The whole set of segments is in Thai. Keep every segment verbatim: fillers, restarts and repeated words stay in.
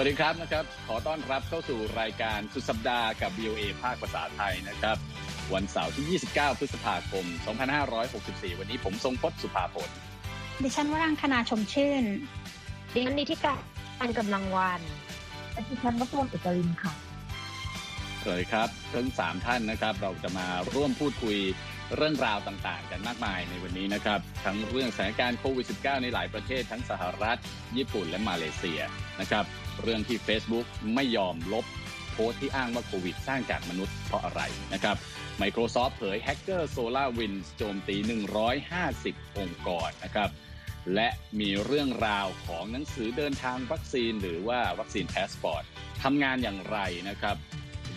สวัสดีครับนะครับขอต้อนรับเข้าสู่รายการสุดสัปดาห์กับ วี โอ เอ ภาคภาษาไทยนะครับวันเสาร์ที่ยี่สิบเก้าพฤษภาคมสองพันห้าร้อยหกสิบสี่วันนี้ผมทรงพจน์สุภาพลดิฉันวรังคณาชมชื่นดิฉันนิติกาอันกำลังวันและดิฉันวพลอุตรินค่ะสวัสดีครับทั้งสามท่านนะครับเราจะมาร่วมพูดคุยเรื่องราวต่างๆกันมากมายในวันนี้นะครับทั้งเรื่องสถานการณ์โควิด สิบเก้า ในหลายประเทศทั้งสหรัฐญี่ปุ่นและมาเลเซียนะครับเรื่องที่ Facebook ไม่ยอมลบโพสต์ที่อ้างว่าโควิดสร้างจากมนุษย์เพราะอะไรนะครับ Microsoft เผยแฮกเกอร์ SolarWinds โจมตีหนึ่งร้อยห้าสิบองค์กรนะครับและมีเรื่องราวของหนังสือเดินทางวัคซีนหรือว่าวัคซีนพาสปอร์ตทำงานอย่างไรนะครับ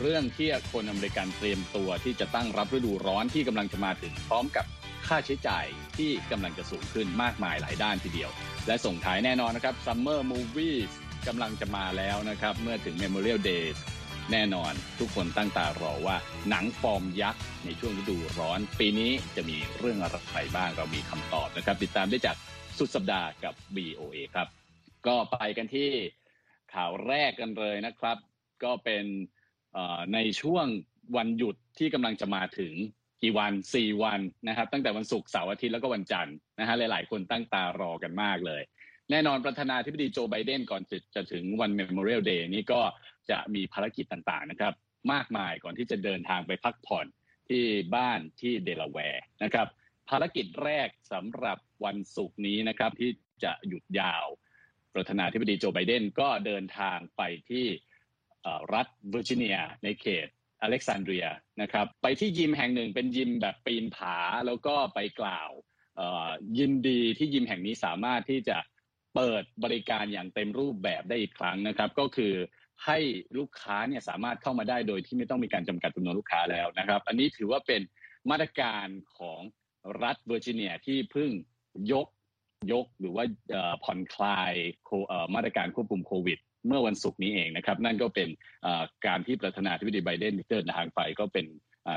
เรื่องที่คนอเมริกันเตรียมตัวที่จะตั้งรับฤดูร้อนที่กำลังจะมาถึงพร้อมกับค่าใช้จ่ายที่กำลังจะสูงขึ้นมากมายหลายด้านทีเดียวและส่งท้ายแน่นอนนะครับ Summer Movies กำลังจะมาแล้วนะครับเมื่อถึง Memorial Days แน่นอนทุกคนตั้งตารอว่าหนังฟอร์มยักษ์ในช่วงฤดูร้อนปีนี้จะมีเรื่องอะไรบ้างเรามีคำตอบนะครับติดตามได้จากสุดสัปดาห์กับ วี โอ เอ ครับก็ไปกันที่ข่าวแรกกันเลยนะครับก็เป็นในช่วงวันหยุดที่กำลังจะมาถึงกี่วันสี่วันนะครับตั้งแต่วันศุกร์เสาร์อาทิตย์แล้วก็วันจันทร์นะฮะหลายๆคนตั้งตารอกันมากเลยแน่นอนประธานาธิบดีโจไบเดนก่อนจะถึงวัน Memorial Day นี้ก็จะมีภารกิจต่างๆนะครับมากมายก่อนที่จะเดินทางไปพักผ่อนที่บ้านที่เดลาแวร์นะครับภารกิจแรกสำหรับวันศุกร์นี้นะครับที่จะหยุดยาวประธานาธิบดีโจไบเดนก็เดินทางไปที่รัฐเวอร์จิเนียในเขตอเล็กซานเดรียนะครับไปที่ยิมแห่งหนึ่งเป็นยิมแบบปีนผาแล้วก็ไปกล่าวยินดีที่ยิมแห่งนี้สามารถที่จะเปิดบริการอย่างเต็มรูปแบบได้อีกครั้งนะครับก็คือให้ลูกค้าเนี่ยสามารถเข้ามาได้โดยที่ไม่ต้องมีการจำกัดจำนวนลูกค้าแล้วนะครับอันนี้ถือว่าเป็นมาตรการของรัฐเวอร์จิเนียที่เพิ่งยกยกหรือว่าผ่อนคลายมาตรการควบคุมโควิดเมื่อวันศุกร์นี้เองนะครับนั่นก็เป็นการที่ประธานาธิบดีไบเดนเดินทางไปก็เป็น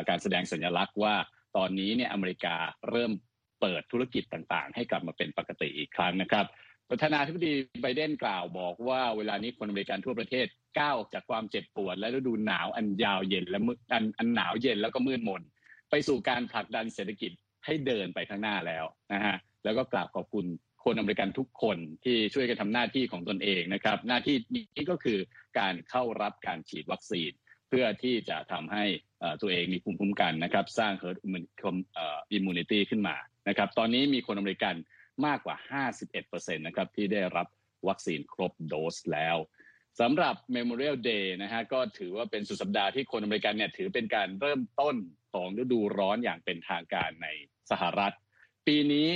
การแสดงสัญลักษณ์ว่าตอนนี้เนี่ยอเมริกาเริ่มเปิดธุรกิจต่างๆให้กลับมาเป็นปกติอีกครั้งนะครับประธานาธิบดีไบเดนกล่าวบอกว่าเวลานี้คนอเมริกันทั่วประเทศก้าวออกจากความเจ็บปวดและฤดูหนาวอันยาวเย็นและอันอันหนาวเย็นแล้วก็มืดมนไปสู่การผลักดันเศรษฐกิจให้เดินไปข้างหน้าแล้วนะฮะแล้วก็กราบขอบคุณคนอเมริกันทุกคนที่ช่วยกันทำหน้าที่ของตนเองนะครับหน้าที่นี้ก็คือการเข้ารับการฉีดวัคซีนเพื่อที่จะทำให้ตัวเองมีภูมิคุ้มกันนะครับสร้าง herd immunity ขึ้นมานะครับตอนนี้มีคนอเมริกันมากกว่า ห้าสิบเอ็ดเปอร์เซ็นต์ นะครับที่ได้รับวัคซีนครบโดสแล้วสำหรับ Memorial Day นะฮะก็ถือว่าเป็นสุดสัปดาห์ที่คนอเมริกันเนี่ยถือเป็นการเริ่มต้นของฤดูร้อนอย่างเป็นทางการในสหรัฐปีนี้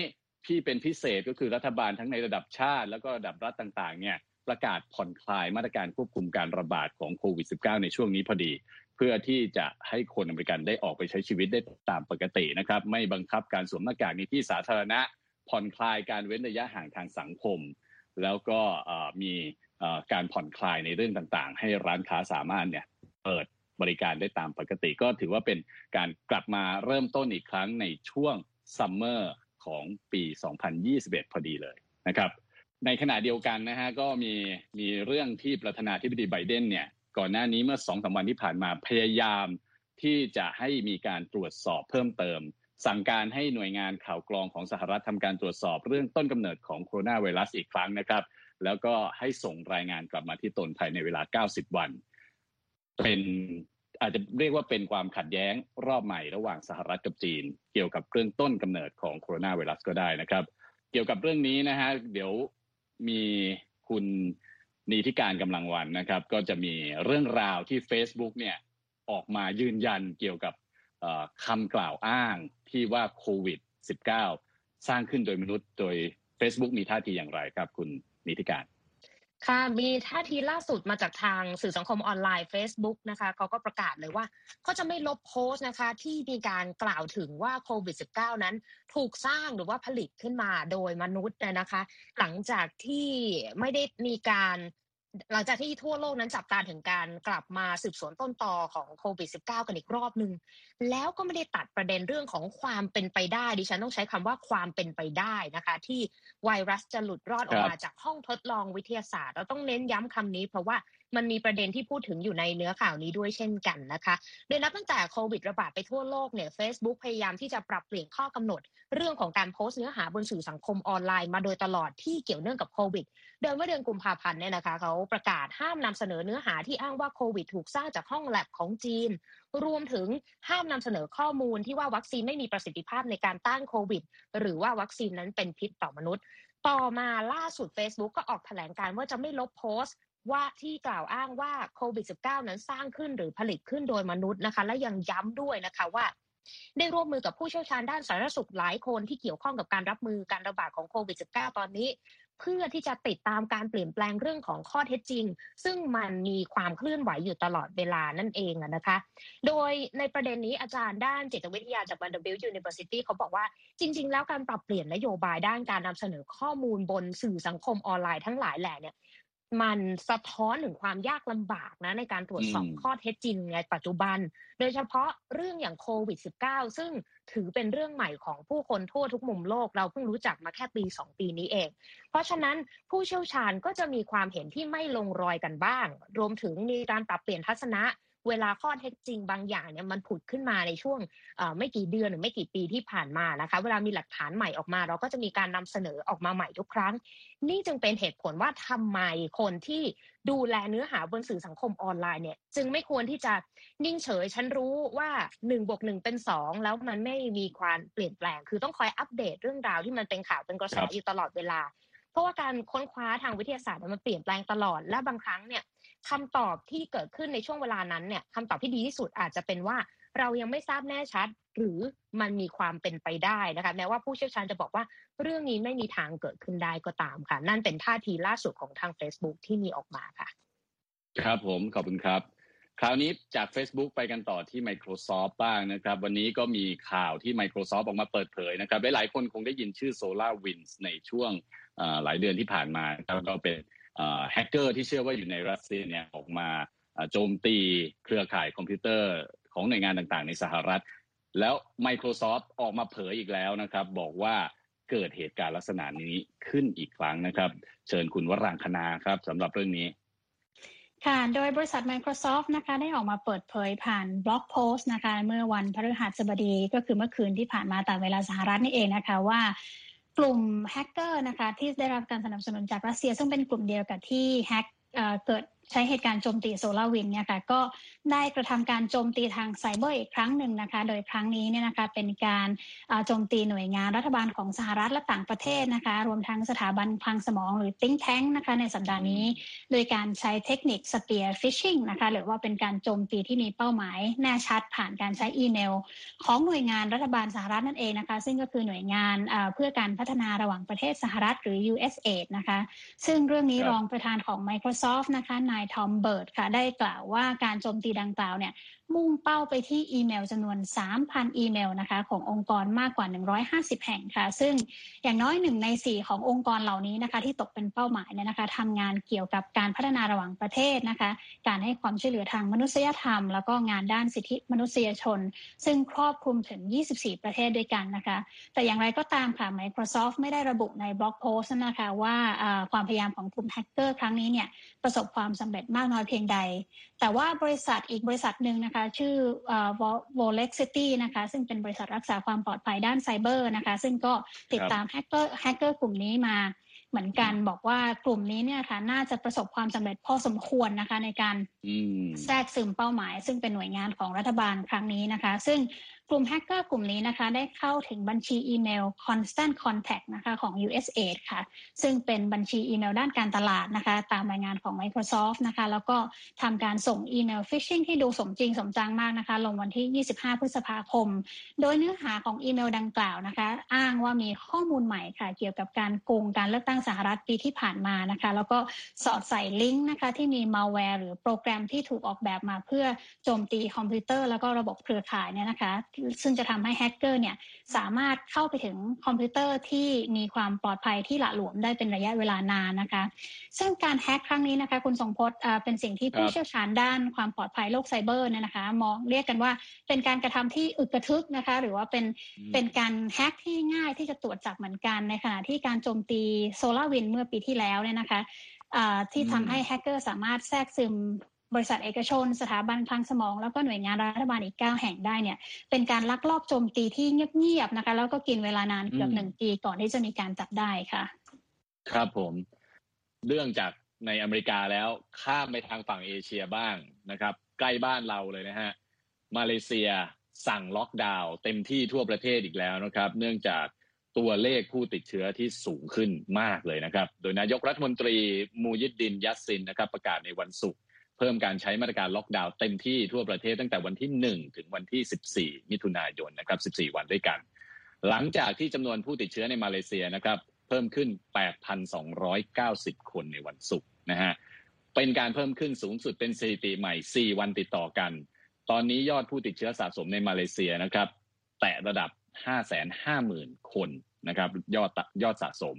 ที่เป็นพิเศษก็คือรัฐบาลทั้งในระดับชาติแล้วก็ระดับรัฐต่างๆเนี่ยประกาศผ่อนคลายมาตรการควบคุมการระบาดของโควิด สิบเก้า ในช่วงนี้พอดีเพื่อที่จะให้คนอเมริกันได้ออกไปใช้ชีวิตได้ตามปกตินะครับไม่บังคับการสวมหน้ากากในที่สาธารณะผ่อนคลายการเว้นระยะห่างทางสังคมแล้วก็มีการผ่อนคลายในเรื่องต่างๆให้ร้านค้าสามารถเนี่ยเปิดบริการได้ตามปกติก็ถือว่าเป็นการกลับมาเริ่มต้นอีกครั้งในช่วงซัมเมอร์ของปีสองพันยี่สิบเอ็ดพอดีเลยนะครับในขณะเดียวกันนะฮะก็มีมีเรื่องที่ประธานาธิบดีไบเดนเนี่ยก่อนหน้านี้เมื่อ สองถึงสาม วันที่ผ่านมาพยายามที่จะให้มีการตรวจสอบเพิ่มเติมสั่งการให้หน่วยงานข่าวกรองของสหรัฐทำการตรวจสอบเรื่องต้นกำเนิดของโคโรนาไวรัสอีกครั้งนะครับแล้วก็ให้ส่งรายงานกลับมาที่ตนภายในเวลาเก้าสิบวันเป็นอาจจะเรียกว่าเป็นความขัดแย้งรอบใหม่ระหว่างสหรัฐกับจีนเกี่ยวกับเรื่องต้นกำเนิดของโคโรนาไวรัสก็ได้นะครับเกี่ยวกับเรื่องนี้นะฮะเดี๋ยวมีคุณนีธิการกำลังวันนะครับก็จะมีเรื่องราวที่ Facebook เนี่ยออกมายืนยันเกี่ยวกับคำกล่าวอ้างที่ว่าโควิด สิบเก้า สร้างขึ้นโดยมนุษย์โดย Facebook มีท่าทีอย่างไรครับคุณนีธิการค่ะมีท่าทีล่าสุดมาจากทางสื่อสังคมออนไลน์ Facebook นะคะเขาก็ประกาศเลยว่าเขาจะไม่ลบโพสต์นะคะที่มีการกล่าวถึงว่าโควิด สิบเก้า นั้นถูกสร้างหรือว่าผลิตขึ้นมาโดยมนุษย์นะคะหลังจากที่ไม่ได้มีการ หลังจากที่ทั่วโลกนั้นจับตาถึงการกลับมาสืบสวนต้นตอของโควิด สิบเก้า กันอีกรอบนึงแล้วก็ไม่ได้ตัดประเด็นเรื่องของความเป็นไปได้ดิฉันต้องใช้คำว่าความเป็นไปได้นะคะที่ไวรัสจะหลุดรอดออกมาจากห้องทดลองวิทยาศาสตร์เราต้องเน้นย้ำคำนี้เพราะว่ามันมีประเด็นที่พูดถึงอยู่ในเนื้อข่าวนี้ด้วยเช่นกันนะคะโดยนับตั้งแต่โควิดระบาดไปทั่วโลกเนี่ย Facebook พยายามที่จะปรับเปลี่ยนข้อกำหนดเรื่องของการโพสต์เนื้อหาบนสื่อสังคมออนไลน์มาโดยตลอดที่เกี่ยวเนื่องกับโควิดเดือนเมื่อเดือนกุมภาพันธ์เนี่ยนะคะเขาประกาศห้ามนำเสนอเนื้อหาที่อ้างว่าโควิดถูกสร้างจากห้องแลบของจีนรวมถึงห้ามนำเสนอข้อมูลที่ว่าวัคซีนไม่มีประสิทธิภาพในการต้านโควิดหรือว่าวัคซีนนั้นเป็นพิษต่อมนุษย์ต่อมาล่าสุด Facebook ก็ออกแถลงการณ์ว่าจะไม่ลบโพสต์ว่าที่กล่าวอ้างว่าโควิด สิบเก้า นั้นสร้างขึ้นหรือผลิตขึ้นโดยมนุษย์นะคะและยังย้ำด้วยนะคะว่าได้ร่วมมือกับผู้เชี่ยวชาญด้านสาธารณสุขหลายคนที่เกี่ยวข้องกับการรับมือการระบาดของโควิด สิบเก้า ตอนนี้เพื่อที่จะติดตามการเปลี่ยนแปลงเรื่องของข้อเท็จจริงซึ่งมันมีความเคลื่อนไหวอยู่ตลอดเวลานั่นเองนะคะโดยในประเด็นนี้อาจารย์ด้านจิตวิทยาจาก Vanderbilt University เขาบอกว่าจริงๆแล้วการปรับเปลี่ยนนโยบายด้านการนำเสนอข้อมูลบนสื่อสังคมออนไลน์ทั้งหลายแหล่เนี่ยมันสะท้อนถึงความยากลำบากนะในการตรวจสอบข้อเท็จจริงในปัจจุบันโดยเฉพาะเรื่องอย่างโควิด สิบเก้า ซึ่งถือเป็นเรื่องใหม่ของผู้คนทั่วทุกมุมโลกเราเพิ่งรู้จักมาแค่ปีสองปีนี้เองเพราะฉะนั้นผู้เชี่ยวชาญก็จะมีความเห็นที่ไม่ลงรอยกันบ้างรวมถึงมีการปรับเปลี่ยนทัศนะเวลาข้อเท็จจริงบางอย่างเนี่ยมันผุดขึ้นมาในช่วงไม่กี่เดือนหรือไม่กี่ปีที่ผ่านมานะคะเวลามีหลักฐานใหม่ออกมาเราก็จะมีการนำเสนอออกมาใหม่ทุกครั้งนี่จึงเป็นเหตุผลว่าทำไมคนที่ดูแลเนื้อหาบนสื่อสังคมออนไลน์เนี่ยจึงไม่ควรที่จะนิ่งเฉยฉันรู้ว่าหนึ่งบวกหนึ่งเป็นสองแล้วมันไม่มีความเปลี่ยนแปลงคือต้องคอยอัปเดตเรื่องราวที่มันเป็นข่าวเป็นกระแสอยู่ตลอดเวลาเพราะว่าการค้นคว้าทางวิทยาศาสตร์มันเปลี่ยนแปลงตลอดและบางครั้งเนี่ยคำตอบที่เกิดขึ้นในช่วงเวลานั้นเนี่ยคำตอบที่ดีที่สุดอาจจะเป็นว่าเรายังไม่ทราบแน่ชัดหรือมันมีความเป็นไปได้นะคะแม้ว่าผู้เชี่ยวชาญจะบอกว่าเรื่องนี้ไม่มีทางเกิดขึ้นได้ก็ตามค่ะนั่นเป็นท่าทีล่าสุดของทาง Facebook ที่มีออกมาค่ะครับผมขอบคุณครับคราวนี้จาก Facebook ไปกันต่อที่ Microsoft บ้างนะครับวันนี้ก็มีข่าวที่ Microsoft ออกมาเปิดเผยนะครับหลายๆคนคงได้ยินชื่อ SolarWinds ในช่วงหลายเดือนที่ผ่านมาแล้วก็เป็นแฮกเกอร์ที่เชื่อว่าอยู่ในรัสเซียเนี่ยออกมาโจมตีเครือข่ายคอมพิวเตอร์ของหน่วยงานต่างๆในสหรัฐแล้ว Microsoft ออกมาเผยอีกแล้วนะครับบอกว่าเกิดเหตุการณ์ลักษณะนี้ขึ้นอีกครั้งนะครับเชิญคุณวรางคณาครับสำหรับเรื่องนี้ค่ะโดยบริษัท Microsoft นะคะได้ออกมาเปิดเผยผ่านบล็อกโพสต์นะคะเมื่อวันพฤหัสบดีก็คือเมื่อคืนที่ผ่านมาตามเวลาสหรัฐนี่เองนะคะว่ากลุ่มแฮกเกอร์นะคะที่ได้รับการสนับสนุนจากรัสเซียซึ่งเป็นกลุ่มเดียวกับที่แฮกเกิดใช้เหตุการณ์โจมตี SolarWinds เนี่ยค่ะก็ได้กระทำการโจมตีทางไซเบอร์อีกครั้งหนึ่งนะคะโดยครั้งนี้เนี่ยนะคะเป็นการโจมตีหน่วยงานรัฐบาลของสหรัฐและต่างประเทศนะคะรวมทั้งสถาบันพังสมองหรือ Think Tank นะคะในสัปดาห์นี้โดยการใช้เทคนิค Spear Phishing นะคะหรือว่าเป็นการโจมตีที่มีเป้าหมายแน่ชัดผ่านการใช้อีเมลของหน่วยงานรัฐบาลสหรัฐนั่นเองนะคะซึ่งก็คือหน่วยงานเพื่อการพัฒนาระหว่างประเทศสหรัฐหรือ ยู เอส เอไอดี นะคะซึ่งเรื่องนี้รองประธานของ Microsoft นะคะนายทอมเบิร์ดค่ะได้กล่าวว่าการโจมตีดังกล่าวเนี่ยมุ่งเป้าไปที่อีเมลจำนวน สามพัน อีเมลนะคะขององค์กรมากกว่าหนึ่งร้อยห้าสิบแห่งค่ะซึ่งอย่างน้อยหนึ่งในสี่ขององค์กรเหล่านี้นะคะที่ตกเป็นเป้าหมายเนี่ยนะคะทำงานเกี่ยวกับการพัฒนาระหว่างประเทศนะคะการให้ความช่วยเหลือทางมนุษยธรรมแล้วก็งานด้านสิทธิมนุษยชนซึ่งครอบคลุมถึงยี่สิบสี่ประเทศด้วยกันนะคะแต่อย่างไรก็ตามค่ะ Microsoft ไม่ได้ระบุในบล็อกโพสต์นะคะว่าความพยายามของกลุ่มแฮกเกอร์ครั้งนี้เนี่ยประสบความสำเร็จมากน้อยเพียงใดแต่ว่าบริษัทอีกบริษัทนึงนะคะชื่อ Volexity นะคะซึ่งเป็นบริษัทรักษาความปลอดภัยด้านไซเบอร์นะคะซึ่งก็ติดตามแฮกเกอร์แฮกเกอร์กลุ่มนี้มาเหมือนกันบอกว่ากลุ่มนี้เนี่ยค่ะน่าจะประสบความสำเร็จพอสมควรนะคะในการแทรกซึมเป้าหมายซึ่งเป็นหน่วยงานของรัฐบาลครั้งนี้นะคะซึ่งกลุ่มแฮกเกอร์กลุ่มนี้นะคะได้เข้าถึงบัญชีอีเมล Constant Contact นะคะของ ยู เอส เอไอดี ค่ะซึ่งเป็นบัญชีอีเมลด้านการตลาดนะคะตามรายงานของ Microsoft นะคะแล้วก็ทำการส่งอีเมล Phishing ที่ดูสมจริงสมจังมากนะคะลงวันที่ยี่สิบห้าพฤษภาคมโดยเนื้อหาของอีเมลดังกล่าวนะคะอ้างว่ามีข้อมูลใหม่ค่ะเกี่ยวกับการโกงการเลือกตั้งสหรัฐปีที่ผ่านมานะคะแล้วก็สอดใส่ลิงก์นะคะที่มี malware หรือโปรแกรมที่ถูกออกแบบมาเพื่อโจมตีคอมพิวเตอร์แล้วก็ระบบเครือข่ายเนี่ยนะคะ ซึ่งจะทำให้แฮกเกอร์เนี่ยสามารถเข้าไปถึงคอมพิวเตอร์ที่มีความปลอดภัยที่หละหลวมได้เป็นระยะเวลานานนะคะซึ่งการแฮกครั้งนี้นะคะคุณทรงพจน์เป็นสิ่งที่ผู้เชี่ยวชาญด้านความปลอดภัยโลกไซเบอร์เนี่ยนะคะมองเรียกกันว่าเป็นการกระทำที่อึกระทึกนะคะหรือว่าเป็นเป็นการแฮกที่ง่ายที่จะตรวจจับเหมือนกันในขณะที่การโจมตี SolarWinds เมื่อปีที่แล้วเนี่ยนะคะที่ทำให้แฮกเกอร์สามารถแทรกซึมบริษัทเอกชนสถาบันคลังสมองแล้วก็หน่วยงานรัฐบาลอีกเก้าแห่งได้เนี่ยเป็นการลักลอบโจมตีที่เงียบๆนะคะแล้วก็กินเวลานานเกือบหนึ่งปีก่อนที่จะมีการจับได้ค่ะครับผมเรื่องจากในอเมริกาแล้วข้ามไปทางฝั่งเอเชียบ้างนะครับใกล้บ้านเราเลยนะฮะมาเลเซียสั่งล็อกดาวน์เต็มที่ทั่วประเทศอีกแล้วนะครับเนื่องจากตัวเลขผู้ติดเชื้อที่สูงขึ้นมากเลยนะครับโดยนายกรัฐมนตรีมูยิดดินยัสซินนะครับประกาศในวันศุกร์เพิ่มการใช้มาตรการล็อกดาวน์เต็มที่ทั่วประเทศตั้งแต่วันที่หนึ่งถึงวันที่สิบสี่มิถุนายนนะครับสิบสี่วันด้วยกันหลังจากที่จำนวนผู้ติดเชื้อในมาเลเซียนะครับเพิ่มขึ้น แปดพันสองร้อยเก้าสิบ คนในวันศุกร์นะฮะเป็นการเพิ่มขึ้นสูงสุดเป็นสถิติใหม่สี่วันติดต่อกันตอนนี้ยอดผู้ติดเชื้อสะสมในมาเลเซียนะครับแตะระดับ ห้าแสนห้าหมื่น คนนะครับยอดยอดสะสม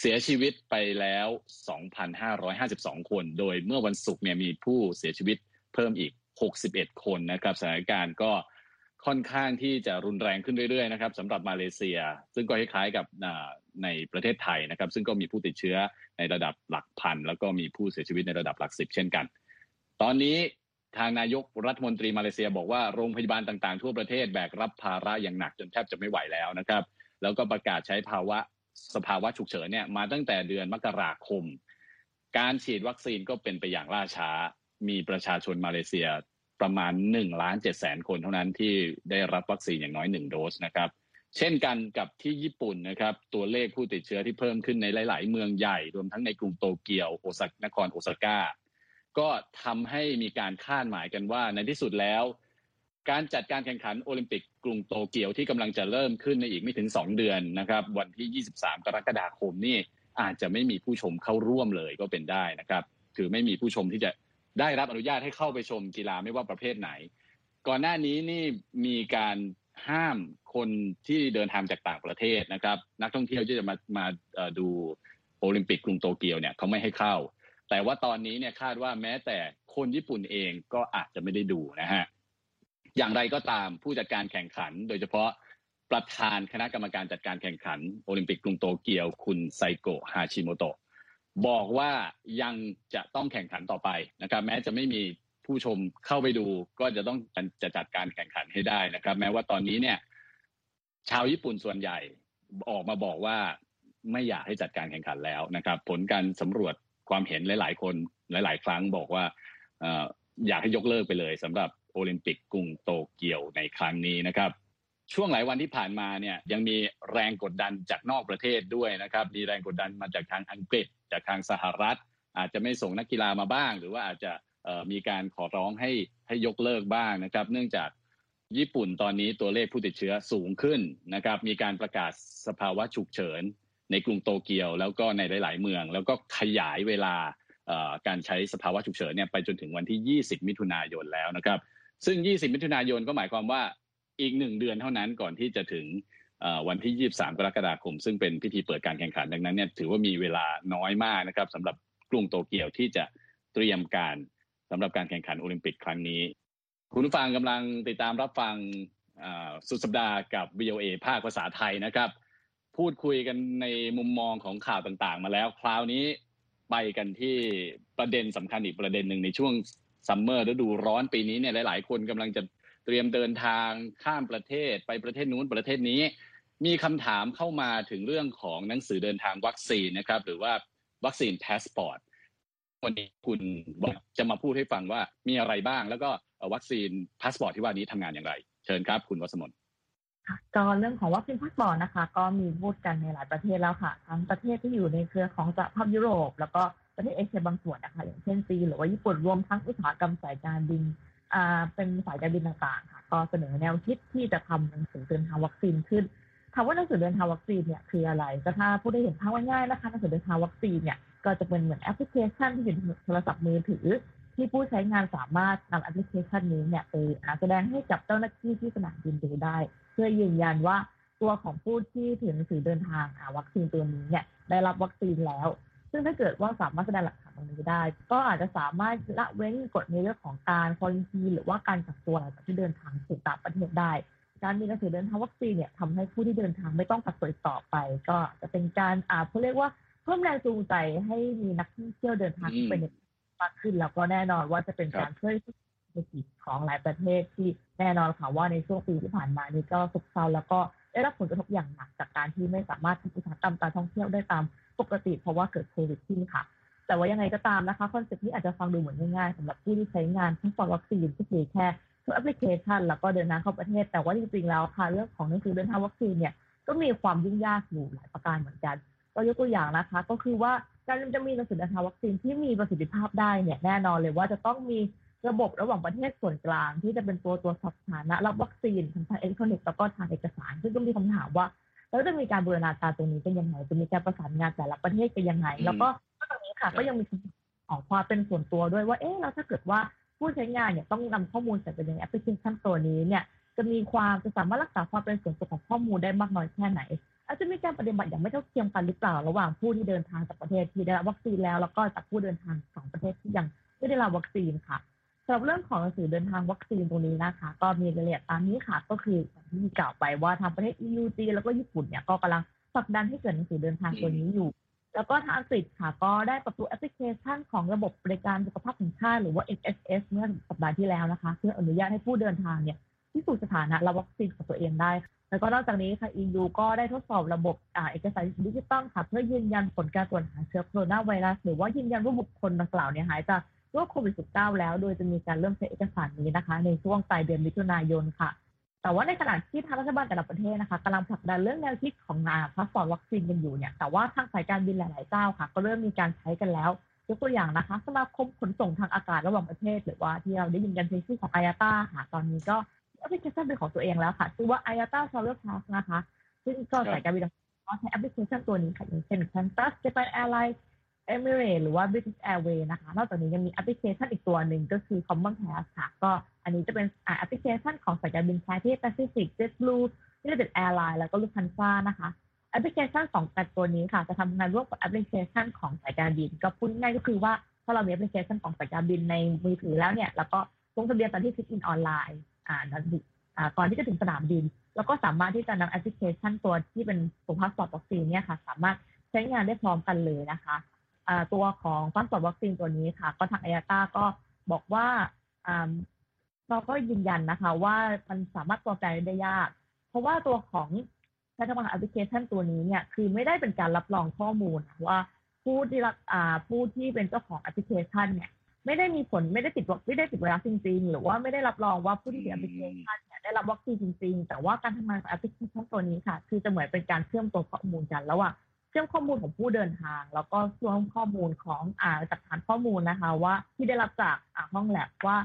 เสียชีวิตไปแล้ว สองพันห้าร้อยห้าสิบสอง คนโดยเมื่อวันศุกร์เนี่ยมีผู้เสียชีวิตเพิ่มอีกหกสิบเอ็ดคนนะครับสถานการณ์ก็ค่อนข้างที่จะรุนแรงขึ้นเรื่อยๆนะครับสำหรับมาเลเซียซึ่งก็คล้ายๆกับในประเทศไทยนะครับซึ่งก็มีผู้ติดเชื้อในระดับหลักพันแล้วก็มีผู้เสียชีวิตในระดับหลักสิบเช่นกันตอนนี้ทางนายกรัฐมนตรีมาเลเซียบอกว่าโรงพยาบาลต่างๆทั่วประเทศแบกรับภาระอย่างหนักจนแทบจะไม่ไหวแล้วนะครับแล้วก็ประกาศใช้ภาวะสภาวะฉุกเฉินเนี่ยมาตั้งแต่เดือนมกราคมการฉีดวัคซีนก็เป็นไปอย่างล่าช้ามีประชาชนมาเลเซียประมาณ หนึ่งจุดเจ็ด แสนคนเท่านั้นที่ได้รับวัคซีนอย่างน้อยหนึ่งโดสนะครับเช่นกันกับที่ญี่ปุ่นนะครับตัวเลขผู้ติดเชื้อที่เพิ่มขึ้นในหลายๆเมืองใหญ่รวมทั้งในกรุงโตเกียวโอซาก้านครโอซาก้าก็ทำให้มีการคาดหมายกันว่าในที่สุดแล้วการจัดการแข่งขันโอลิมปิกกรุงโตเกียวที่กำลังจะเริ่มขึ้นในอีกไม่ถึงสองเดือนนะครับวันที่ยี่สิบสามกรกฎาคมนี่อาจจะไม่มีผู้ชมเข้าร่วมเลยก็เป็นได้นะครับคือไม่มีผู้ชมที่จะได้รับอนุญาตให้เข้าไปชมกีฬาไม่ว่าประเภทไหนก่อนหน้านี้นี่มีการห้ามคนที่เดินทางจากต่างประเทศนะครับนักท่องเที่ยวที่จะมามาดูโอลิมปิกกรุงโตเกียวเนี่ยเขาไม่ให้เข้าแต่ว่าตอนนี้เนี่ยคาดว่าแม้แต่คนญี่ปุ่นเองก็อาจจะไม่ได้ดูนะฮะอย่างไรก็ตามผู้จัดการแข่งขันโดยเฉพาะประธานคณะกรรมการจัดการแข่งขันโอลิมปิกกรุงโตเกียวคุณไซโกะฮาชิโมโตะบอกว่ายังจะต้องแข่งขันต่อไปนะครับแม้จะไม่มีผู้ชมเข้าไปดูก็จะต้องจะจัดการแข่งขันให้ได้นะครับแม้ว่าตอนนี้เนี่ยชาวญี่ปุ่นส่วนใหญ่ออกมาบอกว่าไม่อยากให้จัดการแข่งขันแล้วนะครับผลการสำรวจความเห็นหลายๆคนหลายๆครั้งบอกว่าอยากให้ยกเลิกไปเลยสำหรับโอลิมปิกกรุงโตเกียวในครั้งนี้นะครับช่วงหลายวันที่ผ่านมาเนี่ยยังมีแรงกดดันจากนอกประเทศด้วยนะครับมีแรงกดดันมาจากทางอังกฤษจากทางสหรัฐอาจจะไม่ส่งนักกีฬามาบ้างหรือว่าอาจจะมีการขอร้องให้ให้ยกเลิกบ้างนะครับเนื่องจากญี่ปุ่นตอนนี้ตัวเลขผู้ติดเชื้อสูงขึ้นนะครับมีการประกาศสภาวะฉุกเฉินในกรุงโตเกียวแล้วก็ในหลายๆเมืองแล้วก็ขยายเวลาการใช้สภาวะฉุกเฉินเนี่ยไปจนถึงวันที่ยี่สิบมิถุนายนแล้วนะครับซึ่งยี่สิบมิถุนายนก็หมายความว่าอีกหนึ่งเดือนเท่านั้นก่อนที่จะถึงวันที่ยี่สิบสามกรกฎาคมซึ่งเป็นพิธีเปิดการแข่งขันดังนั้นเนี่ยถือว่ามีเวลาน้อยมากนะครับสำหรับกรุงโตเกียวที่จะเตรียมการสำหรับการแข่งขันโอลิมปิกครั้งนี้คุณผู้ฟังกำลังติดตามรับฟังสุดสัปดาห์กับ วี โอ เอ ภาคภาษาไทยนะครับพูดคุยกันในมุมมองของข่าวต่างๆมาแล้วคราวนี้ไปกันที่ประเด็นสำคัญอีกประเด็นหนึ่งในช่วงซัมเมอร์ฤดูร้อนปีนี้เนี่ยหลายๆคนกำลังจะเตรียมเดินทางข้ามประเทศไปประเทศนู้นประเทศนี้มีคำถามเข้ามาถึงเรื่องของหนังสือเดินทางวัคซีนนะครับหรือว่าวัคซีนพาสปอร์ตวันนี้คุณบอกจะมาพูดให้ฟังว่ามีอะไรบ้างแล้วก็วัคซีนพาสปอร์ตที่ว่านี้ทำงานอย่างไรเชิญครับคุณวสมนก็เรื่องของวัคซีนพาสปอร์ตนะคะก็มีพูดกันในหลายประเทศแล้วค่ะทั้งประเทศที่อยู่ในเครือของสหภาพยุโรปแล้วก็ประเทศเอเชียบางส่วนนะคะอย่างเช่นจีนหรือว่าญี่ปุ่นรวมทั้งอุตสาหกรรมสายการบินอ่าเป็นสายการบินต่างๆค่ะก็เสนอแนวคิดที่จะทำหนังสือเดินทางวัคซีนขึ้นถามว่าหนังสือเดินทางวัคซีนเนี่ยคืออะไรก็ถ้าผู้ได้เห็นภาพง่ายๆนะคะหนังสือเดินทางวัคซีนเนี่ยก็จะเป็นเหมือนแอปพลิเคชันที่อยู่ในโทรศัพท์มือถือ ที่ผู้ใช้งานสามารถนำแอปพลิเคชันนี้เนี่ยไปแสดงให้กับเจ้าหน้าที่ที่สนามบินดูได้เพื่อยืนยันว่าตัวของผู้ที่ถือหนังสือเดินทางวัคซีนตัวนี้เนี่ยได้รับวัคซีนแล้วซึ่งถ้าเกิดว่าสามารถแสดงหลักฐานตรงนี้ได้ก็อาจจะสามารถละเว้นกฎในเรื่องของการควอรันทีนหรือว่าการกักตัวหลังจากที่เดินทางถึงต่างประเทศได้การมีหนังสือเดินทางวัคซีนเนี่ยทำให้ผู้ที่เดินทางไม่ต้องกักตัวต่อไปก็จะเป็นการอ่าเขาเรียกว่าเพิ่มแรงจูงใจให้มีนักท่องเที่ยวเดินทางไปในมากขึ้นแล้วก็แน่นอนว่าจะเป็นการช่วยเศรษฐกิจของหลายประเทศที่แน่นอนค่ะว่าในช่วงปีที่ผ่านมานี้ก็ซบเซาแล้วก็ได้รับผลกระทบอย่างหนักจากการที่ไม่สามารถทำอุตสาหกรรมการท่องเที่ยวได้ตามปกติเพราะว่าเกิดโควิดขึ้นค่ะแต่ว่ายังไงก็ตามนะคะคอนเซ็ปต์นี้อาจจะฟังดูเหมือนง่ายๆสำหรับผู้ที่ใช้งานทั้งฟอร์วัคซีนที่มีแค่ตัวแอปพลิเคชันแล้วก็เดินทางเข้าประเทศแต่ว่าจริงๆแล้วค่ะเรื่องของหนังสือเดินทางวัคซีนเนี่ยก็มีความยุ่งยากอยู่หลายประการเหมือนกันก็ยกตัวอย่างนะคะก็คือว่าการจะมีหนังสือเดินทางวัคซีนที่มีประสิทธิภาพได้เนี่ยแน่นอนเลยว่าจะต้องมีระบบระหว่างประเทศส่วนกลางที่จะเป็นตัวตรวจสอบสถานะรับวัคซีนทางอิเล็กทรอนิกส์แล้วก็ทางเอกสารซึ่งก็มีคำถามว่าแล้วจะมีการบูรณาการตรงนี้เป็นยังไงจะมีการประสานงานแต่ละประเทศเป็นยังไงแล้วก็ตรงนี้ค่ะก็ยังมีของความเป็นส่วนตัวด้วยว่าเอ๊ะแล้วถ้าเกิดว่าผู้ใช้งานเนี่ยต้องนำข้อมูลจากเป็นอย่างแอปพลิเคชันตัวนี้เนี่ยจะมีความจะสามารถรักษาความเป็นส่วนตัวของข้อมูลได้มากน้อยแค่ไหนอาจจะมีการปฏิบัติอย่างไม่เท่าเทียมกันหรือเปล่าระหว่างผู้ที่เดินทางจากประเทศที่ได้รับวัคซีนแล้วแล้วก็จากผู้เดินทางสองประเทศที่ยังไม่ได้รับวัคซีนค่ะสำหรับเรื่องของหนังสือเดินทางวัคซีนตรงนี้นะคะก็มีรายละเอียดตามนี้ค่ะก็คือที่มีกล่าวไปว่าทางประเทศ อี ยู จีนแล้วก็ญี่ปุ่นเนี่ยก็กำลังผลักดันให้เกิดหนังสือเดินทางตัวนี้อยู่แล้วก็ทางอังกฤษค่ะก็ได้ปรับปรุงแอปพลิเคชันของระบบบริการสุขภาพแห่งชาติหรือว่า เอช เอส เอส เมื่อสัปดาห์ที่แล้วนะคะเพื่ออนุญาตให้ผู้เดินทางเนี่ยพิสูจน์สถานะรับวัคซีนของตัวเองได้แล้วก็นอกจากนี้ค่ะ อี ยู ก็ได้ทดสอบระบบเอกสารดิจิตอลค่ะเพื่อยืนยันผลการตรวจหาเชื้อโคโรนาไวรัสหรือว่ายืนยันว่าบุคคลดังกล่าวเนี่ยหายจากโรคโควิด สิบเก้า แล้วโดยจะมีการเริ่มใช้เอกสารนี้นะคะในช่วงปลายเดือนมิถุนายนค่ะแต่ว่าในขณะที่ทางรัฐบาลแต่ละประเทศนะคะกำลังผลักดันเรื่องแนวคิดของงานพาสปอร์ตวัคซีนกันอยู่เนี่ยแต่ว่าทางสายการบินหลายๆเจ้าค่ะก็เริ่มมีการใช้กันแล้วยกตัวอย่างนะคะสมาคมขนส่งทางอากาศระหว่างประเทศหรือว่าที่เราได้ยินกันในชื่อของ ไอ เอ ที เอ ค่ะตอนนี้ก็แอปพลิเคชันเป็นของตัวเองแล้วค่ะชื่อว่า ไอ เอ ที เอ SolarWinds นะคะซึ่งก็สายการบินก็ใช้แอปพลิเคชันตัวนี้ค่ะอย่างเช่น Qantas Japan Airlines Emirates หรือว่า British Airways นะคะนอกจากนี้ยังมีแอปพลิเคชันอีกตัวหนึ่งก็คือ Common Pass ค่ะก็อันนี้จะเป็นแอปพลิเคชันของสายการบินแอร์ Pacific JetBlue United Airlines แล้วก็ Lufthansa นะคะแอปพลิเคชันสองแอปตัวนี้ค่ะจะทำงานร่วมกับแอปพลิเคชันของสายการบินก็พูดง่ายก็คือว่าถ้าเรามีแอปพลิเคชันของสายการบินในมือถือแล้วเนี่ยแล้วก็ลงทะเบียนตอนที่ check in ออนไลน์อ่าก่อนที่จะถึงสนามบินแล้วก็สามารถที่จะนำแอปพลิเคชันตัวที่เป็นตัวพาสปอร์ตวัคซีนเนี่ยค่ะสามารถใช้งานได้พร้อมกันเลยนะคะอ่าตัวของพาสปอร์ตวัคซีนตัวนี้ค่ะก็ทาง ไอ เอ ที เอ ก็บอกว่าอ่าเราก็ยืนยันนะคะว่ามันสามารถปลอมแปลงได้ยากเพราะว่าตัวของถ้าทำแอปพลิเคชันตัวนี้เนี่ยคือไม่ได้เป็นการรับรองข้อมูลว่าผู้ที่รับอ่าผู้ที่เป็นเจ้าของแอปพลิเคชันเนี่ยไม่ได้มีผลไม่ได้ติดวัคไม่ได้ติดไวรัสจริงๆหรือว่าไม่ได้รับรองว่าผู้ที่ติดแอปพลิเคชันเนี่ยได้รับวัคซีนจริงๆแต่ว่าการทำงานของแอปพลิเคชันตัวนี้ค่ะคือจะเหมือนเป็นการเชื่อมตัวข้อมูลกันแล้วอ่ะเชื่อมข้อมูลของผู้เดินทางแล้วก็เชื่อมข้อมูลของอ่าจากฐานข้อมูลนะคะว่าที่ได้รับจากอ่าห้องแลบว่า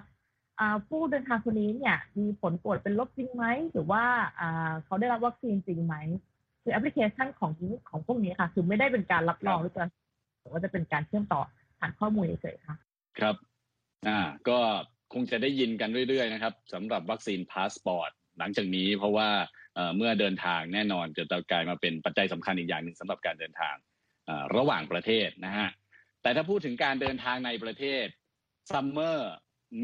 ผู้เดินทางคนนี้เนี่ยมีผลตรวจเป็นลบจริงไหมหรือว่าเขาได้รับวัคซีนจริงไหมคือแอปพลิเคชันของของพวกนี้ค่ะคือไม่ได้เป็นการรับรองหรือการหรือว่าจะเป็นการเชื่อมต่อฐานข้อมูลเฉยๆค่ะครับอ่าก็คงจะได้ยินกันเรื่อยๆนะครับสำหรับวัคซีนพาสปอร์ตหลังจากนี้เพราะว่าเมื่อเดินทางแน่นอนจะกลายมาเป็นปัจจัยสำคัญอีกอย่างหนึ่งสำหรับการเดินทางระหว่างประเทศนะฮะแต่ถ้าพูดถึงการเดินทางในประเทศซัมเมอร์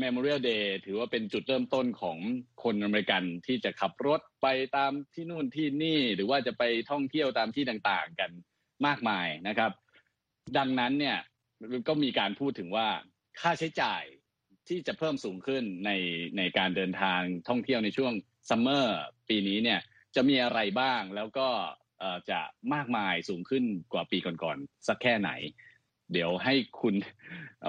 Memorial Day ถือว่าเป็นจุดเริ่มต้นของคนอเมริกันที่จะขับรถไปตามที่นู่นที่นี่หรือว่าจะไปท่องเที่ยวตามที่ต่างๆกันมากมายนะครับดังนั้นเนี่ยก็มีการพูดถึงว่าค่าใช้จ่ายที่จะเพิ่มสูงขึ้นในในการเดินทางท่องเที่ยวในช่วงซัมเมอร์ปีนี้เนี่ยจะมีอะไรบ้างแล้วก็จะมากมายสูงขึ้นกว่าปีก่อนๆสักแค่ไหนเดี๋ยวให้คุณ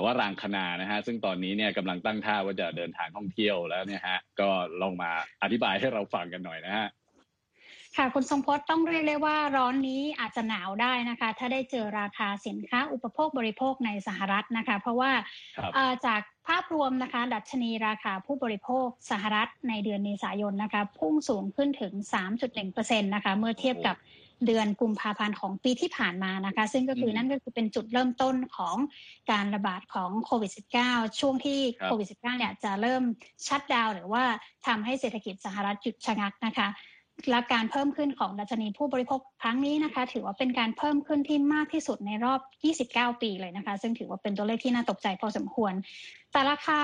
วรางคณานะฮะซึ่งตอนนี้เนี่ยกำลังตั้งท่าว่าจะเดินทางท่องเที่ยวแล้วเนี่ยฮะก็ลองมาอธิบายให้เราฟังกันหน่อยนะฮะค่ะคุณทรงพจน์ต้องเรียกเลยว่าร้อนนี้อาจจะหนาวได้นะคะถ้าได้เจอราคาสินค้าอุปโภคบริโภคในสหรัฐนะคะเพราะว่าจากภาพรวมนะคะดัชนีราคาผู้บริโภคสหรัฐในเดือนเมษายนนะคะพุ่งสูงขึ้นถึง สามจุดหนึ่งเปอร์เซ็นต์ นะคะเมื่อเทียบกับ เดือนกุมภาพันธ์ของปีที่ผ่านมานะคะซึ่งก็คือนั่นก็คือเป็นจุดเริ่มต้นของการระบาดของโควิด สิบเก้า ช่วงที่โควิด สิบเก้า เนี่ยจะเริ่มชัตดาวน์หรือว่าทำให้เศรษฐกิจสหรัฐหยุดชะงักนะคะและการเพิ่มขึ้นของดัชนีผู้บริโภคครั้งนี้นะคะถือว่าเป็นการเพิ่มขึ้นที่มากที่สุดในรอบยี่สิบเก้าปีเลยนะคะซึ่งถือว่าเป็นตัวเลขที่น่าตกใจพอสมควรแต่ราคา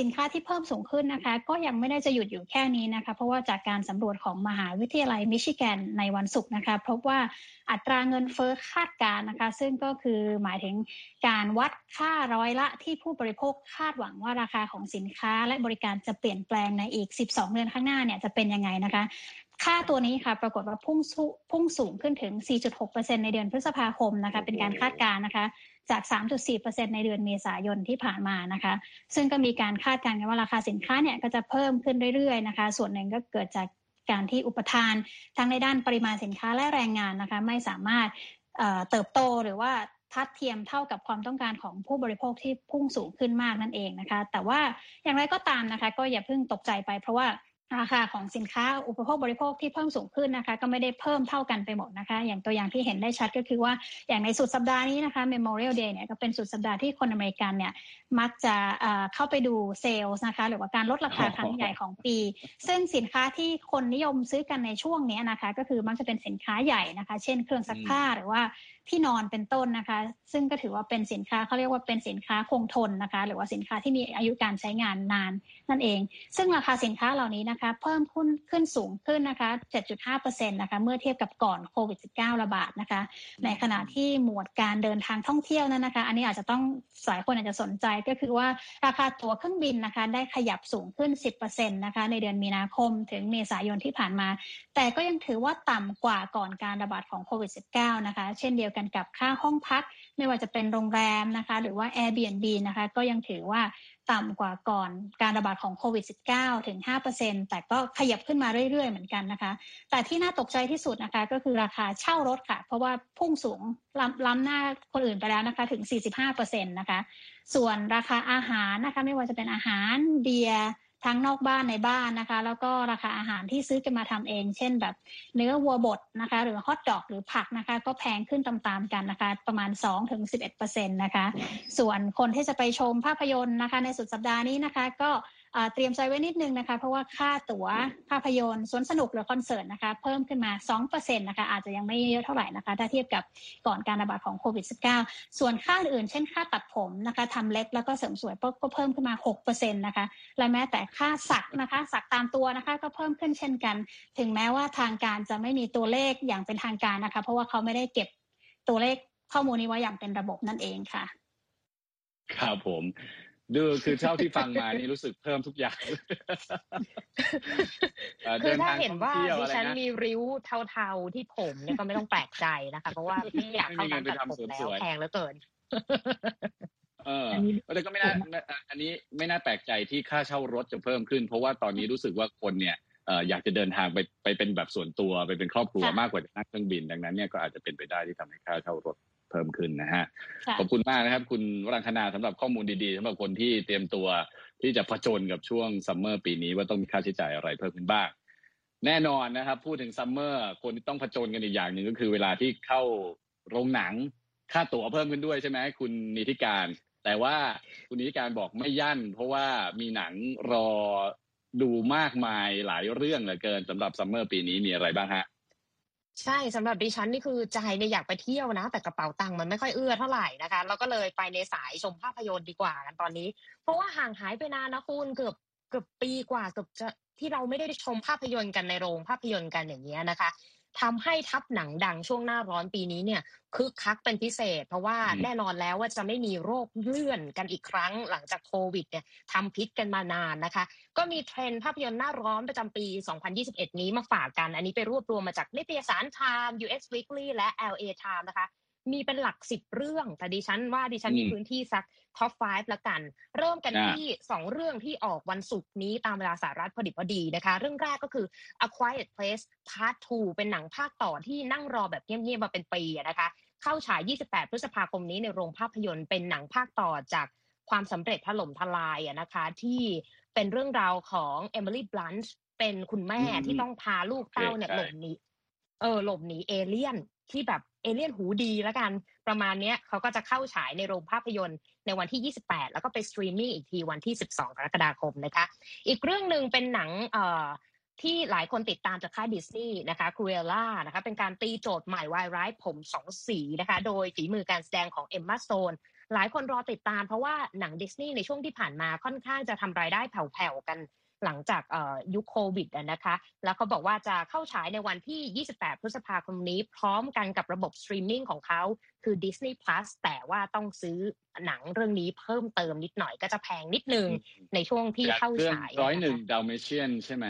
สินค้าที่เพิ่มสูงขึ้นนะคะก็ยังไม่ได้จะหยุดอยู่แค่นี้นะคะเพราะว่าจากการสำรวจของมหาวิทยาลัยมิชิแกนในวันศุกร์นะคะพบว่าอัตราเงินเฟ้อคาดการณ์นะคะซึ่งก็คือหมายถึงการวัดค่าร้อยละที่ผู้บริโภคคาดหวังว่าราคาของสินค้าและบริการจะเปลี่ยนแปลงในอีกสิบสองเดือนข้างหน้าเนี่ยจะเป็นยังไงนะคะค่าตัวนี้ค่ะปรากฏว่าพุ่งสูงพุ่งสูงขึ้นถึง สี่จุดหกเปอร์เซ็นต์ ในเดือนพฤษภาคมนะคะเป็นการคาดการณ์นะคะจาก สามจุดสี่เปอร์เซ็นต์ ในเดือนเมษายนที่ผ่านมานะคะซึ่งก็มีการคาดการณ์กันว่าราคาสินค้าเนี่ยก็จะเพิ่มขึ้นเรื่อยๆนะคะส่วนหนึ่งก็เกิดจากการที่อุปทานทั้งในด้านปริมาณสินค้าและแรงงานนะคะไม่สามารถเอ่อเติบโตหรือว่าทัดเทียมเท่ากับความต้องการของผู้บริโภคที่พุ่งสูงขึ้นมากนั่นเองนะคะแต่ว่าอย่างไรก็ตามนะคะก็อย่าเพิ่งตกใจไปเพราะว่าราคาของสินค้าอุปโภคบริโภคที่เพิ่มสูงขึ้นนะคะก็ไม่ได้เพิ่มเท่ากันไปหมดนะคะอย่างตัวอย่างที่เห็นได้ชัดก็คือว่าอย่างในสุดสัปดาห์นี้นะคะ Memorial Day เนี่ยก็เป็นสุดสัปดาห์ที่คนอเมริกันเนี่ยมักจะเอ่อเข้าไปดูเซลล์นะคะหรือว่าการลดราคาครั้งใหญ่ของปีซึ่งสินค้าที่คนนิยมซื้อกันในช่วงนี้นะคะก็คือมักจะเป็นสินค้าใหญ่นะคะเช่นเครื่องซักผ้าหรือว่าที่นอนเป็นต้นนะคะซึ่งก็ถือว่าเป็นสินค้าเขาเรียกว่าเป็นสินค้าคงทนนะคะหรือว่าสินค้าที่มีอายุการใช้งานนานนั่นเองซึ่งราคาสินค้าเหล่านี้นะคะเพิ่มขึ้นขึ้นสูงขึ้นนะคะ เจ็ดจุดห้าเปอร์เซ็นต์ นะคะเมื่อเทียบกับก่อนโควิด สิบเก้า ระบาดนะคะในขณะที่หมวดการเดินทางท่องเที่ยวนั้นนะคะอันนี้อาจจะต้องหลายคนอาจจะสนใจก็คือว่าราคาตั๋วเครื่องบินนะคะได้ขยับสูงขึ้น สิบเปอร์เซ็นต์ นะคะในเดือนมีนาคมถึงเมษายนที่ผ่านมาแต่ก็ยังถือว่าต่ำกว่าก่อนการระบาดของโควิด สิบเก้า นะคะเช่นเดียวกันกับค่าห้องพักไม่ว่าจะเป็นโรงแรมนะคะหรือว่า Airbnb นะคะก็ยังถือว่าต่ำกว่าก่อนการระบาดของโควิด สิบเก้า ถึง ห้าเปอร์เซ็นต์ แต่ก็ขยับขึ้นมาเรื่อยๆเหมือนกันนะคะแต่ที่น่าตกใจที่สุดนะคะก็คือราคาเช่ารถค่ะเพราะว่าพุ่งสูงล้ำล้ำหน้าคนอื่นไปแล้วนะคะถึง สี่สิบห้าเปอร์เซ็นต์ นะคะส่วนราคาอาหารนะคะไม่ว่าจะเป็นอาหารเบียร์ทั้งนอกบ้านในบ้านนะคะแล้วก็ราคาอาหารที่ซื้อกันมาทำเองเช่นแบบเนื้อวัวบดนะคะหรือฮอทดอกหรือผักนะคะก็แพงขึ้นตามๆกันนะคะประมาณ สองถึงสิบเอ็ดเปอร์เซ็นต์ นะคะส่วนคนที่จะไปชมภาพยนตร์นะคะในสุดสัปดาห์นี้นะคะก็เตรียมใจไว้นิดนึงนะคะเพราะว่าค่าตั๋วภาพยนตร์สวนสนุกหรือคอนเสิร์ตนะคะเพิ่มขึ้นมา สองเปอร์เซ็นต์ นะคะอาจจะยังไม่เยอะเท่าไหร่นะคะถ้าเทียบกับก่อนการระบาดของโควิด สิบเก้า ส่วนค่าอื่นเช่นค่าตัดผมนะคะทำเล็บแล้วก็เสริมสวยก็เพิ่มขึ้นมา หกเปอร์เซ็นต์ นะคะและแม้แต่ค่าสักนะคะสักตามตัวนะคะก็เพิ่มขึ้นเช่นกันถึงแม้ว่าทางการจะไม่มีตัวเลขอย่างเป็นทางการนะคะเพราะว่าเขาไม่ได้เก็บตัวเลขข้อมูลนี้ไว้อย่างเป็นระบบนั่นเองค่ะครับผมดูคือเท่าที่ฟังมานี่รู้สึกเพิ่มทุกอย่างคือถ้าเห็นว่าดิฉันมีริ้วเทาๆที่ผมเนี่ยก็ไม่ต้องแปลกใจนะคะเพราะว่าพี่อยากเข้าการตัดผมแล้วแพงเหลือเกินเออแต่ก็ไม่น่าอันนี้ไม่น่าแปลกใจที่ค่าเช่ารถจะเพิ่มขึ้นเพราะว่าตอนนี้รู้สึกว่าคนเนี่ยอยากจะเดินทางไปไปเป็นแบบส่วนตัวไปเป็นครอบครัวมากกว่านั่งเครื่องบินดังนั้นเนี่ยก็อาจจะเป็นไปได้ที่ทำให้ค่าเช่ารถเพิ่มขึ้นนะฮะขอบคุณมากนะครับคุณวรังคณาสำหรับข้อมูลดีๆสำหรับคนที่เตรียมตัวที่จะผจญกับช่วงซัมเมอร์ปีนี้ว่าต้องมีค่าใช้จ่ายอะไรเพิ่มขึ้นบ้างแน่นอนนะครับพูดถึงซัมเมอร์คนที่ต้องผจญกันอีกอย่างหนึ่งก็คือเวลาที่เข้าโรงหนังค่าตั๋วเพิ่มขึ้นด้วยใช่ไหมคุณนิติการแต่ว่าคุณนิติการบอกไม่ยั่นเพราะว่ามีหนังรอดูมากมายหลายเรื่องเหลือเกินสำหรับซัมเมอร์ปีนี้มีอะไรบ้างฮะใช่สำหรับดิฉันนี่คือใจเนี่ยอยากไปเที่ยวนะแต่กระเป๋าตังค์มันไม่ค่อยเอื้อเท่าไหร่นะคะเราก็เลยไปในสายชมภาพยนตร์ดีกว่ากันตอนนี้เพราะว่าห่างหายไปนานนะคุณเกือบเกือบปีกว่าเกือบจะที่เราไม่ได้ชมภาพยนตร์กันในโรงภาพยนตร์กันอย่างเงี้ยนะคะทำให้ทัพหนังดังช่วงหน้าร้อนปีนี้เนี่ยคึกคักเป็นพิเศษเพราะว่าแน่นอนแล้วว่าจะไม่มีโรคเลื่อนกันอีกครั้งหลังจากโควิดเนี่ยทำพิษกันมานานนะคะก็มีเทรนด์ภาพยนตร์หน้าร้อนประจำปีสองพันยี่สิบเอ็ดนี้มาฝากกันอันนี้ไปรวบรวมมาจากนิตยสาร Time ยู เอส Weekly และ แอล เอ Time นะคะมีเป็นหลักสิบเรื่องแต่ดิฉันว่าดิฉันมีพื้นที่สักท็อปห้าละกันเริ่มกันที่สองเรื่องที่ออกวันศุกร์นี้ตามเวลาสหรัฐพอดิบพอดีนะคะเรื่องแรกก็คือ A Quiet Place Part ทูเป็นหนังภาคต่อที่นั่งรอแบบเงียบๆมาเป็นปีนะคะเข้าฉายยี่สิบแปดพฤษภาคมนี้ในโรงภาพยนตร์เป็นหนังภาคต่อจากความสำเร็จถล่มทลายนะคะที่เป็นเรื่องราวของ Emily Blunt เป็นคุณแม่ที่ต้องพาลูกเต้าเนี่ยหลบหนี เออหลบหนีเอเลี่ยนที่แบบเอเลี่ยนหูดีละกันประมาณเนี้ยเขาก็จะเข้าฉายในโรงภาพยนตร์ในวันที่ยี่สิบแปดแล้วก็ไปสตรีมมิ่งอีกทีวันที่สิบสองกรกฎาคมนะคะอีกเรื่องนึงเป็นหนังเอ่อที่หลายคนติดตามจากค่ายดิสนีย์นะคะครูเอลล่านะคะเป็นการตีโจทย์ใหม่วายร้ายผมสองสีนะคะโดยฝีมือการแสดงของเอมม่าสโตนหลายคนรอติดตามเพราะว่าหนังดิสนีย์ในช่วงที่ผ่านมาค่อนข้างจะทำรายได้แผ่วๆกันหลังจากยุคโควิดนะคะแล้วเขาบอกว่าจะเข้าฉายในวันที่ยี่สิบแปดพฤษภาคมนี้พร้อมกันกับระบบสตรีมมิ่งของเขาคือ Disney Plus แต่ว่าต้องซื้อหนังเรื่องนี้เพิ่มเติมนิดหน่อยก็จะแพงนิดนึงในช่วงที่เข้าฉายหนึ่งร้อยเอ็ด Dalmatian ใช่ไหม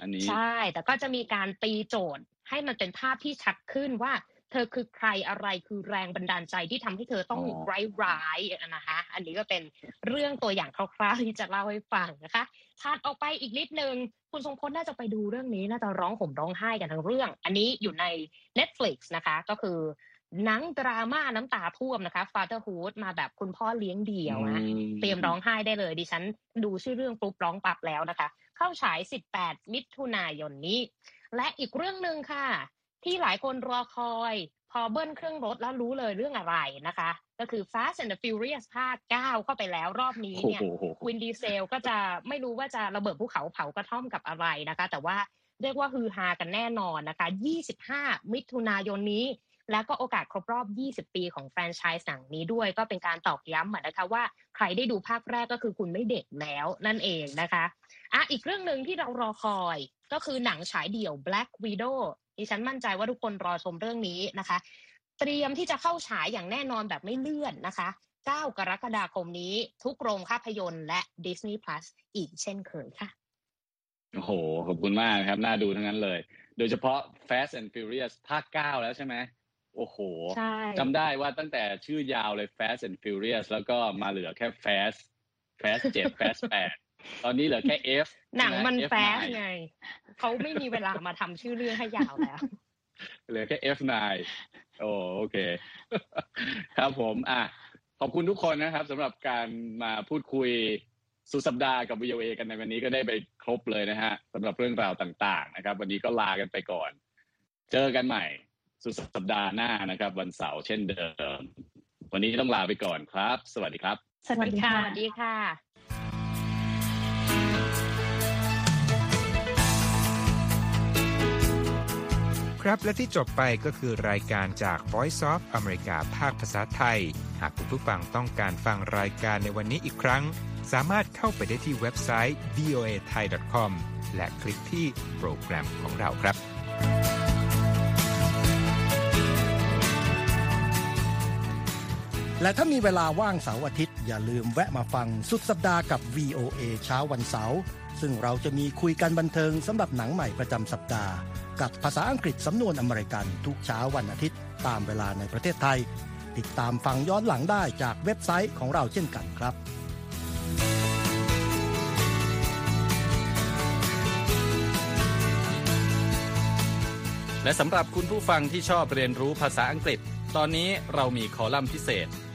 อันนี้ใช่แต่ก็จะมีการตีโจทย์ให้มันเป็นภาพที่ชัดขึ้นว่าเธอคือใครอะไรคือแรงบันดาลใจที่ทำให้เธอต้องร้ายๆนะคะอันนี้ก็เป็นเรื่องตัวอย่างคร่าวๆที่จะเล่าให้ฟังนะคะถัดออกไปอีกนิดนึงคุณทรงพลน่าจะไปดูเรื่องนี้น่าจะร้องห่มร้องไห้กันทั้งเรื่องอันนี้อยู่ใน Netflix นะคะก็คือหนังดราม่าน้ำตาท่วมนะคะ Fatherhood มาแบบคุณพ่อเลี้ยงเดี่ยวนะเตรียมร้องไห้ได้เลยดิฉันดูชื่อเรื่องปุ๊บร้องปั๊บแล้วนะคะเข้าฉายสิบแปดมิถุนายนนี้และอีกเรื่องนึงค่ะที่หลายคนรอคอยพอเบิ้ลเครื่องรถแล้วรู้เลยเรื่องอะไรนะคะก็คือ Fast and Furious ภาคเก้าเข้าไปแล้วรอบนี้เนี่ยวินดีเซลก็จะไม่รู้ว่าจะระเบิดภูเขาเผากระท่อมกับอะไรนะคะแต่ว่าเรียกว่าฮือฮากันแน่นอนนะคะยี่สิบห้ามิถุนายนนี้แล้วก็โอกาสครบรอบยี่สิบปีของแฟรนไชส์หนังนี้ด้วยก็เป็นการตอกย้ำนะคะว่าใครได้ดูภาคแรกก็คือคุณไม่เด็กแล้วนั่นเองนะคะอ่ะอีกเรื่องนึงที่เรารอคอยก็คือหนังฉายเดี่ยว Black Widowดิฉันมั่นใจว่าทุกคนรอชมเรื่องนี้นะคะเตรียมที่จะเข้าฉายอย่างแน่นอนแบบไม่เลื่อนนะคะเก้ากรกฎาคมนี้ทุกโรงภาพยนตร์และ Disney Plus อีกเช่นเคยค่ะโอ้โหขอบคุณมากครับน่าดูทั้งนั้นเลยโดยเฉพาะ Fast and Furious ภาคเก้าแล้วใช่ไหมโอ้โหจำได้ว่าตั้งแต่ชื่อยาวเลย Fast and Furious แล้วก็มาเหลือแค่ Fast Fast เจ็ด Fast แปดตอนนี้เหลือแค่ F หนังมันแฟร์ไงเขาไม่มีเวลามาทำชื่อเรื่องให้ยาวแล้วเหลือแค่ เอฟ ไนน์ โอ้โอเคครับผมอ่ะขอบคุณทุกคนนะครับสำหรับการมาพูดคุยสุดสัปดาห์กับ วี โอ เอ กันในวันนี้ก็ได้ไปครบเลยนะฮะสำหรับเรื่องราวต่างๆนะครับวันนี้ก็ลากันไปก่อนเจอกันใหม่สุดสัปดาห์หน้านะครับวันเสาร์เช่นเดิมวันนี้ต้องลาไปก่อนครับสวัสดีครับสวัสดีค่ะสวัสดีค่ะครับและที่จบไปก็คือรายการจาก Voice of America ภาคภาษาไทยหากคุณผู้ฟังต้องการฟังรายการในวันนี้อีกครั้งสามารถเข้าไปได้ที่เว็บไซต์ วี โอ เอ ไทย ดอท คอม และคลิกที่โปรแกรมของเราครับและถ้ามีเวลาว่างเสาร์อาทิตย์อย่าลืมแวะมาฟังสุดสัปดาห์กับ วี โอ เอ เช้าวันเสาร์ซึ่งเราจะมีคุยกันบันเทิงสำหรับหนังใหม่ประจำสัปดาห์กับภาษาอังกฤษสำนวนอเมริกันทุกเช้าวันอาทิตย์ตามเวลาในประเทศไทยติดตามฟังย้อนหลังได้จากเว็บไซต์ของเราเช่นกันครับและสำหรับคุณผู้ฟังที่ชอบเรียนรู้ภาษาอังกฤษตอนนี้เรามีคอลัมน์พิเศษ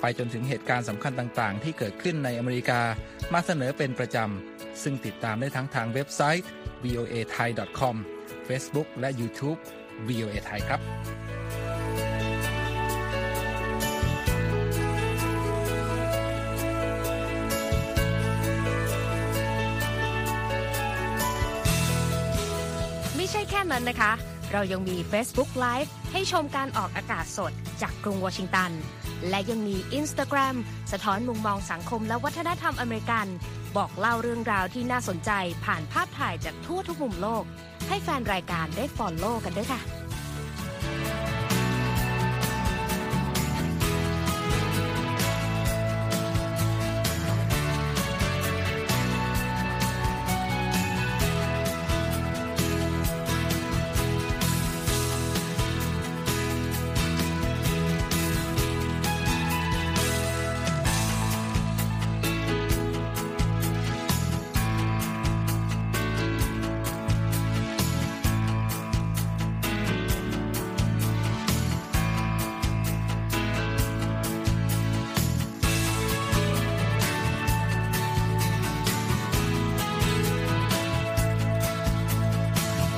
ไปจนถึงเหตุการณ์สำคัญต่างๆที่เกิดขึ้นในอเมริกามาเสนอเป็นประจำซึ่งติดตามได้ทั้งทางเว็บไซต์ วี โอ เอ ไทย ดอท คอม Facebook และ YouTube วี โอ เอ Thai ครับไม่ใช่แค่นั้นนะคะเรายังมี Facebook Live ให้ชมการออกอากาศสดจากกรุงวอชิงตันและยังมี Instagram สะท้อนมุมมองสังคมและวัฒนธรรมอเมริกันบอกเล่าเรื่องราวที่น่าสนใจผ่านภาพถ่ายจากทั่วทุกมุมโลกให้แฟนรายการได้ฟอลโล่กันด้วยค่ะ